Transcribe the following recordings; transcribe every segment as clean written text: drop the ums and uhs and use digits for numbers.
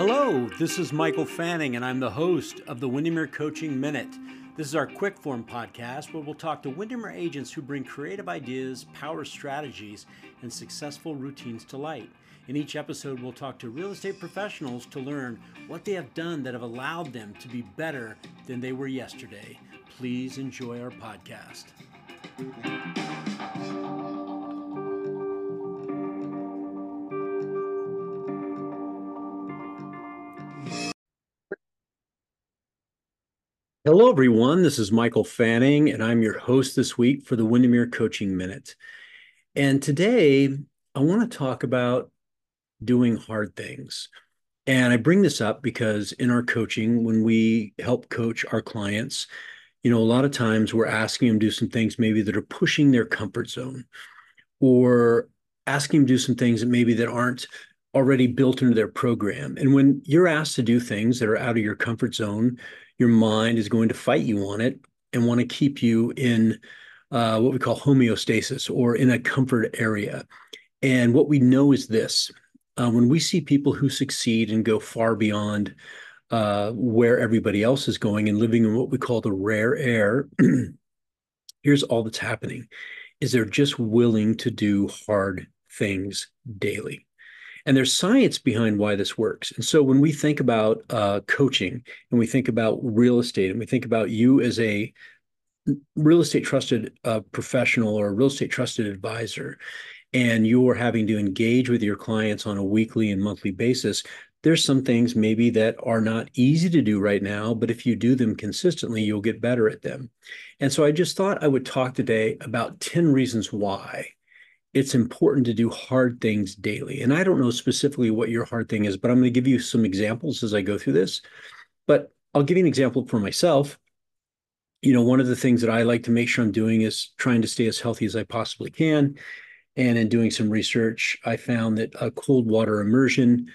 Hello, this is Michael Fanning, and I'm the host of the Windermere Coaching Minute. This is our Quick Form podcast where we'll talk to Windermere agents who bring creative ideas, power strategies, and successful routines to light. In each episode, we'll talk to real estate professionals to learn what they have done that have allowed them to be better than they were yesterday. Please enjoy our podcast. Hello, everyone. This is Michael Fanning, and I'm your host this week for the Windermere Coaching Minute. And today, I want to talk about doing hard things. And I bring this up because in our coaching, when we help coach our clients, a lot of times we're asking them to do some things maybe that are pushing their comfort zone, or asking them to do some things that maybe that aren't already built into their program. And when you're asked to do things that are out of your comfort zone, your mind is going to fight you on it and want to keep you in what we call homeostasis, or in a comfort area. And what we know is this: when we see people who succeed and go far beyond where everybody else is going and living in what we call the rare air, here's all that's happening, is they're just willing to do hard things daily. And there's science behind why this works. And so when we think about coaching, and we think about real estate, and we think about you as a real estate trusted professional or a real estate trusted advisor, and you're having to engage with your clients on a weekly and monthly basis, there's some things maybe that are not easy to do right now, but if you do them consistently, you'll get better at them. And so I just thought I would talk today about 10 reasons why it's important to do hard things daily. And I don't know specifically what your hard thing is, but I'm going to give you some examples as I go through this. But I'll give you an example for myself. One of the things that I like to make sure I'm doing is trying to stay as healthy as I possibly can. And in doing some research, I found that a cold water immersion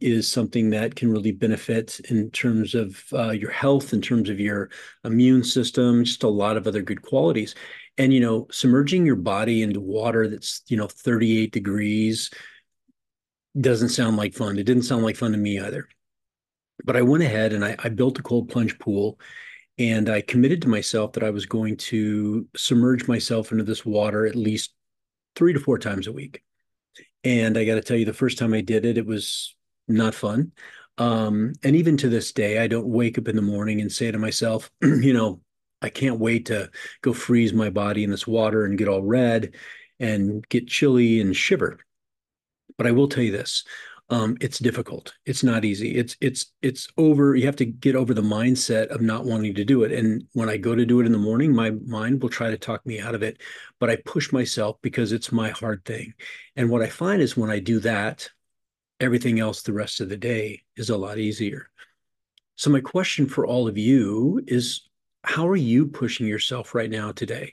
is something that can really benefit in terms of your health, in terms of your immune system, just a lot of other good qualities. And, submerging your body into water that's, 38 degrees doesn't sound like fun. It didn't sound like fun to me either. But I went ahead and I built a cold plunge pool, and I committed to myself that I was going to submerge myself into this water at least 3 to 4 times a week. And I got to tell you, the first time I did it, it was not fun. And even to this day, I don't wake up in the morning and say to myself, I can't wait to go freeze my body in this water and get all red and get chilly and shiver. But I will tell you this, it's difficult. It's not easy. It's over. You have to get over the mindset of not wanting to do it. And when I go to do it in the morning, my mind will try to talk me out of it, but I push myself because it's my hard thing. And what I find is when I do that, everything else the rest of the day is a lot easier. So my question for all of you is, how are you pushing yourself right now today?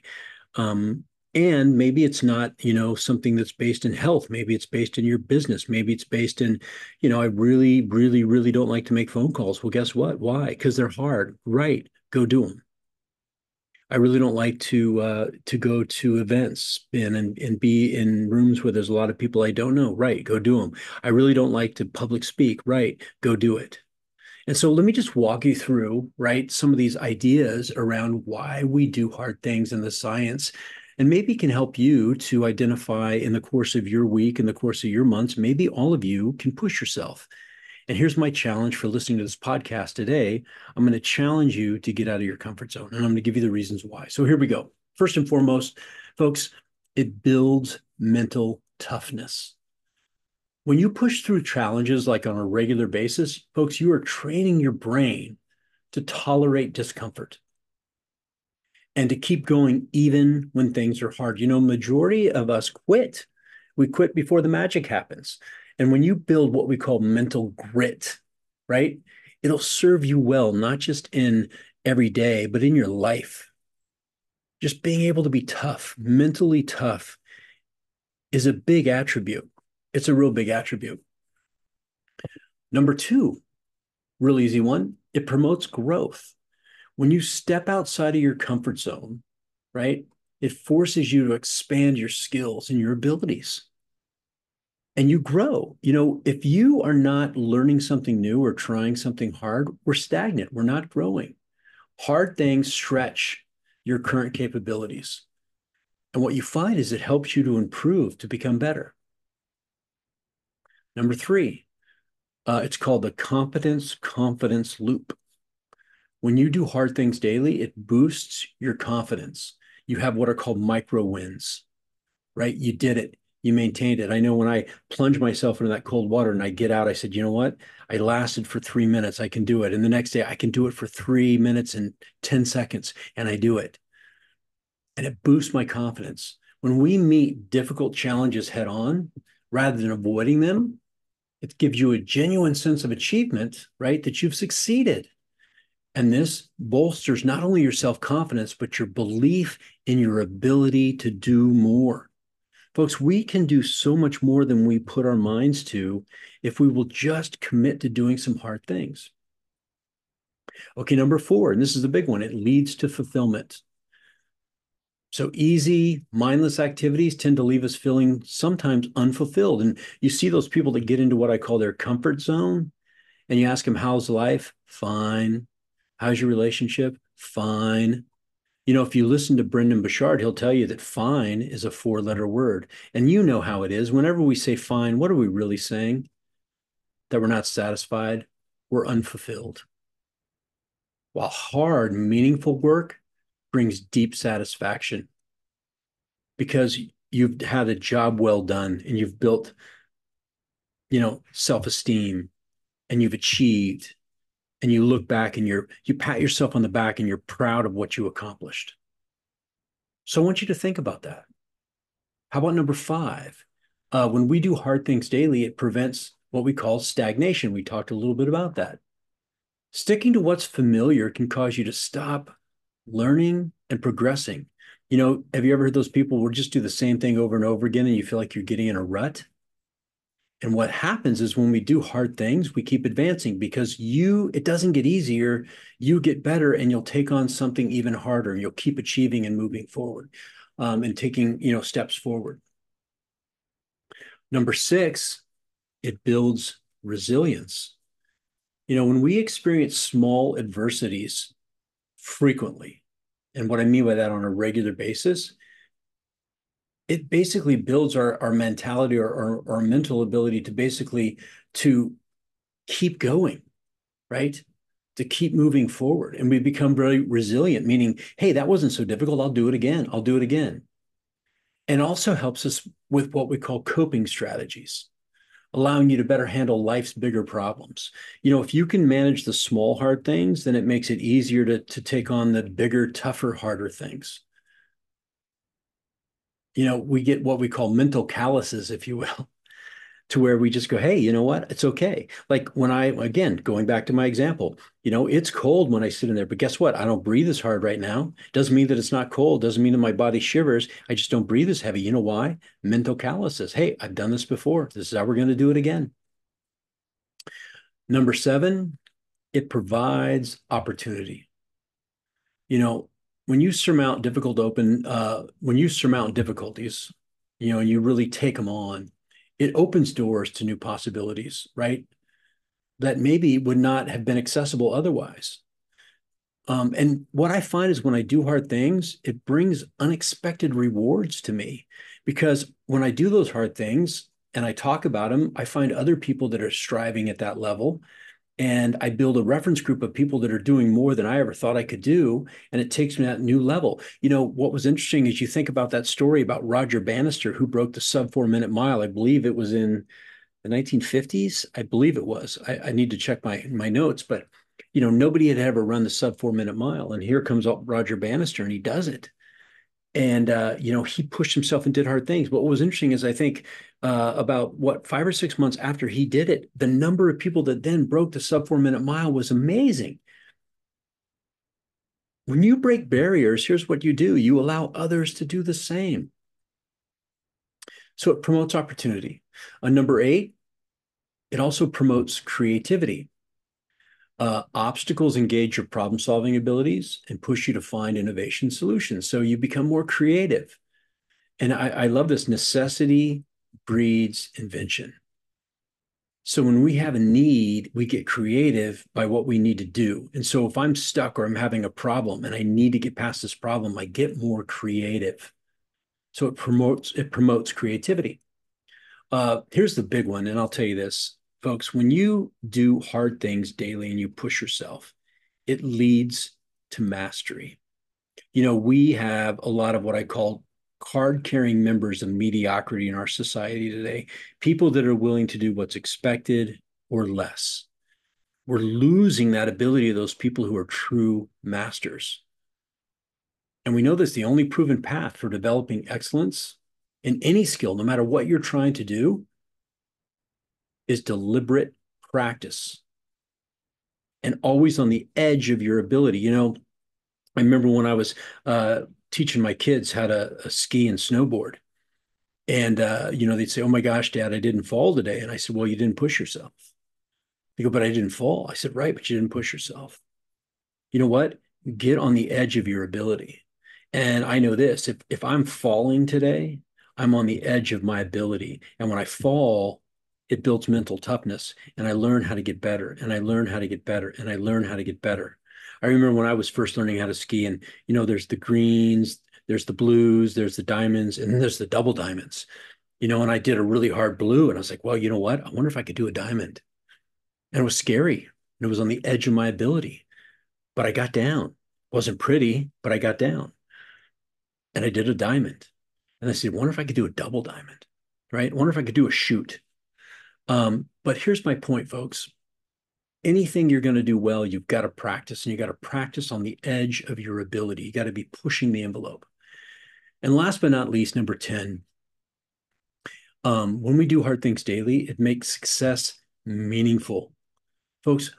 And maybe it's not, something that's based in health. Maybe it's based in your business. Maybe it's based in, I really, really, really don't like to make phone calls. Well, guess what? Why? Because they're hard, right? Go do them. I really don't like to go to events and be in rooms where there's a lot of people I don't know. Right? Go do them. I really don't like to public speak. Right? Go do it. And so let me just walk you through, some of these ideas around why we do hard things in the science, and maybe can help you to identify in the course of your week, in the course of your months, maybe all of you can push yourself. And here's my challenge for listening to this podcast today. I'm going to challenge you to get out of your comfort zone, and I'm going to give you the reasons why. So here we go. First and foremost, folks, it builds mental toughness. When you push through challenges like on a regular basis, folks, you are training your brain to tolerate discomfort and to keep going even when things are hard. Majority of us quit. We quit before the magic happens. And when you build what we call mental grit, it'll serve you well, not just in every day, but in your life. Just being able to be tough, mentally tough, is a big attribute. It's a real big attribute. Number two, real easy one, it promotes growth. When you step outside of your comfort zone, it forces you to expand your skills and your abilities. and you grow. You know, if you are not learning something new or trying something hard, we're stagnant. We're not growing. Hard things stretch your current capabilities. And what you find is it helps you to improve, to become better. Number three, it's called the competence-confidence loop. When you do hard things daily, it boosts your confidence. You have what are called micro wins, right? You did it. You maintained it. I know when I plunge myself into that cold water and I get out, I said, you know what? I lasted for 3 minutes. I can do it. And the next day I can do it for 3 minutes and 10 seconds. And I do it. And it boosts my confidence. When we meet difficult challenges head on, rather than avoiding them, it gives you a genuine sense of achievement, right? That you've succeeded. And this bolsters not only your self-confidence, but your belief in your ability to do more. Folks, we can do so much more than we put our minds to if we will just commit to doing some hard things. Okay, number four, and this is the big one, it leads to fulfillment. So easy, mindless activities tend to leave us feeling sometimes unfulfilled. And you see those people that get into what I call their comfort zone, and you ask them, how's life? Fine. How's your relationship? Fine. You know, if you listen to Brendon Burchard, he'll tell you that fine is a four-letter word. And you know how it is. Whenever we say fine, what are we really saying? That we're not satisfied, we're unfulfilled. While hard, meaningful work brings deep satisfaction because you've had a job well done and you've built, you know, self-esteem and you've achieved. And you look back and you pat yourself on the back and you're proud of what you accomplished. So I want you to think about that. How about number five? When we do hard things daily, it prevents what we call stagnation. We talked a little bit about that. Sticking to what's familiar can cause you to stop learning and progressing. You know, have you ever heard those people who just do the same thing over and over again and you feel like you're getting in a rut? And what happens is when we do hard things, we keep advancing because it doesn't get easier. You get better and you'll take on something even harder. And you'll keep achieving and moving forward and taking, you know, steps forward. Number six, it builds resilience. You know, when we experience small adversities frequently, and what I mean by that on a regular basis, it basically builds our mentality or our mental ability to basically to keep going, right? To keep moving forward. And we become very resilient, meaning, hey, that wasn't so difficult. I'll do it again. I'll do it again. And also helps us with what we call coping strategies, allowing you to better handle life's bigger problems. You know, if you can manage the small, hard things, then it makes it easier to take on the bigger, tougher, harder things. You know, we get what we call mental calluses, if you will, to where we just go, hey, you know what? It's okay. Like when again, going back to my example, you know, it's cold when I sit in there, but guess what? I don't breathe as hard right now. Doesn't mean that it's not cold. Doesn't mean that my body shivers. I just don't breathe as heavy. You know why? Mental calluses. Hey, I've done this before. This is how we're going to do it again. Number seven, it provides opportunity. You know, when you surmount difficulties, you know, and you really take them on, it opens doors to new possibilities, right? That maybe would not have been accessible otherwise. And what I find is when I do hard things, it brings unexpected rewards to me because when I do those hard things and I talk about them, I find other people that are striving at that level. And I build a reference group of people that are doing more than I ever thought I could do. And it takes me to that new level. You know, what was interesting is you think about that story about Roger Bannister, who broke the sub-4-minute mile. I believe it was in the 1950s. I believe it was. I need to check my notes. But, you know, nobody had ever run the sub-4-minute mile. And here comes Roger Bannister, and he does it. And, you know, he pushed himself and did hard things. But what was interesting is I think about 5 or 6 months after he did it, the number of people that then broke the sub-4-minute mile was amazing. When you break barriers, here's what you do. You allow others to do the same. So it promotes opportunity. Number eight, it also promotes creativity. Obstacles engage your problem-solving abilities and push you to find innovation solutions. So you become more creative. And I love this, necessity breeds invention. So when we have a need, we get creative by what we need to do. And so if I'm stuck or I'm having a problem and I need to get past this problem, I get more creative. So it promotes creativity. Here's the big one, and I'll tell you this, folks. When you do hard things daily and you push yourself, it leads to mastery. You know, we have a lot of what I call card-carrying members of mediocrity in our society today, people that are willing to do what's expected or less. We're losing that ability of those people who are true masters. And we know that's the only proven path for developing excellence in any skill, no matter what you're trying to do, is deliberate practice and always on the edge of your ability. You know, I remember when I was teaching my kids how to ski and snowboard. And, you know, they'd say, "Oh my gosh, Dad, I didn't fall today." And I said, "Well, you didn't push yourself." They go, "But I didn't fall." I said, "Right, but you didn't push yourself." You know what? Get on the edge of your ability. And I know this, if I'm falling today, I'm on the edge of my ability. And when I fall, it builds mental toughness, and I learn how to get better, and I learn how to get better, and I learn how to get better. I remember when I was first learning how to ski, and, you know, there's the greens, there's the blues, there's the diamonds, and then there's the double diamonds, you know, and I did a really hard blue, and I was like, well, you know what? I wonder if I could do a diamond. And it was scary, and it was on the edge of my ability, but I got down. It wasn't pretty, but I got down, and I did a diamond. And I said, I wonder if I could do a double diamond, right? I wonder if I could do a shoot. But here's my point, folks. Anything you're going to do well, you've got to practice, and you got to practice on the edge of your ability. You got to be pushing the envelope. And last but not least, number 10, when we do hard things daily, it makes success meaningful. Folks,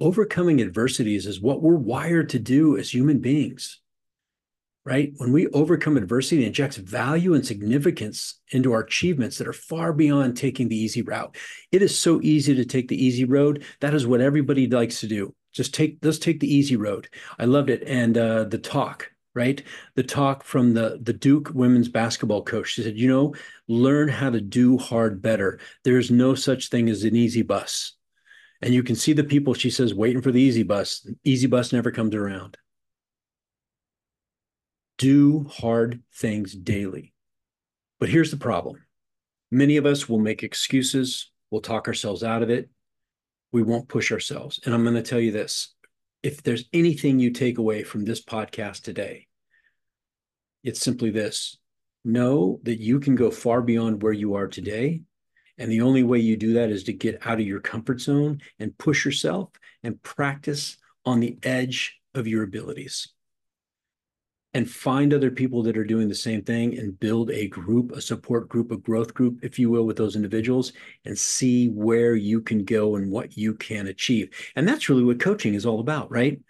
overcoming adversities is what we're wired to do as human beings, right? When we overcome adversity, it injects value and significance into our achievements that are far beyond taking the easy route. It is so easy to take the easy road. That is what everybody likes to do. Let's take the easy road. I loved it. And the talk, right? The talk from the Duke women's basketball coach. She said, you know, learn how to do hard better. There is no such thing as an easy bus. And you can see the people, she says, waiting for the easy bus. The easy bus never comes around. Do hard things daily. But here's the problem. Many of us will make excuses. We'll talk ourselves out of it. We won't push ourselves. And I'm going to tell you this. If there's anything you take away from this podcast today, it's simply this. Know that you can go far beyond where you are today. And the only way you do that is to get out of your comfort zone and push yourself and practice on the edge of your abilities. And find other people that are doing the same thing and build a group, a support group, a growth group, if you will, with those individuals, and see where you can go and what you can achieve. And that's really what coaching is all about, right?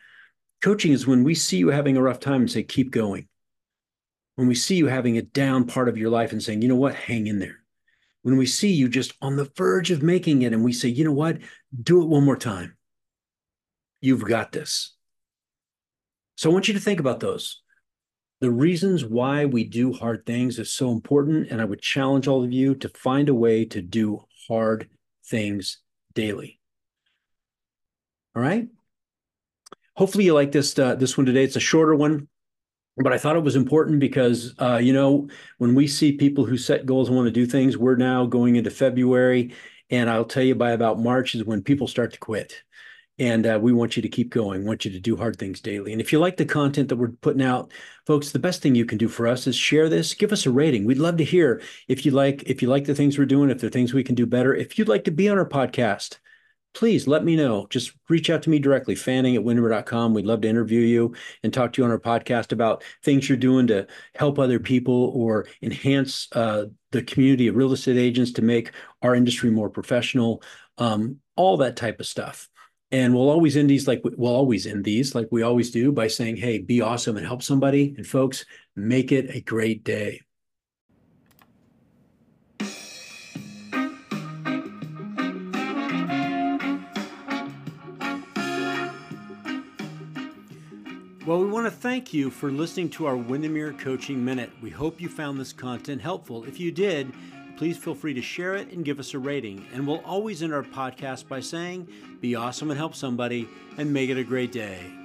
Coaching is when we see you having a rough time and say, keep going. When we see you having a down part of your life and saying, you know what, hang in there. When we see you just on the verge of making it and we say, you know what, do it one more time. You've got this. So I want you to think about those. The reasons why we do hard things is so important, and I would challenge all of you to find a way to do hard things daily. All right? Hopefully you like this one today. It's a shorter one, but I thought it was important because, you know, when we see people who set goals and want to do things, we're now going into February, and I'll tell you by about March is when people start to quit. And we want you to keep going. We want you to do hard things daily. And if you like the content that we're putting out, folks, the best thing you can do for us is share this. Give us a rating. We'd love to hear if you like the things we're doing, if there are things we can do better. If you'd like to be on our podcast, please let me know. Just reach out to me directly, fanning@windermere.com. We'd love to interview you and talk to you on our podcast about things you're doing to help other people or enhance the community of real estate agents to make our industry more professional, all that type of stuff. And we'll always end these like we always do by saying, hey, be awesome and help somebody. And folks, make it a great day. Well, we want to thank you for listening to our Windermere Coaching Minute. We hope you found this content helpful. If you did, please feel free to share it and give us a rating. And we'll always end our podcast by saying, be awesome and help somebody, and make it a great day.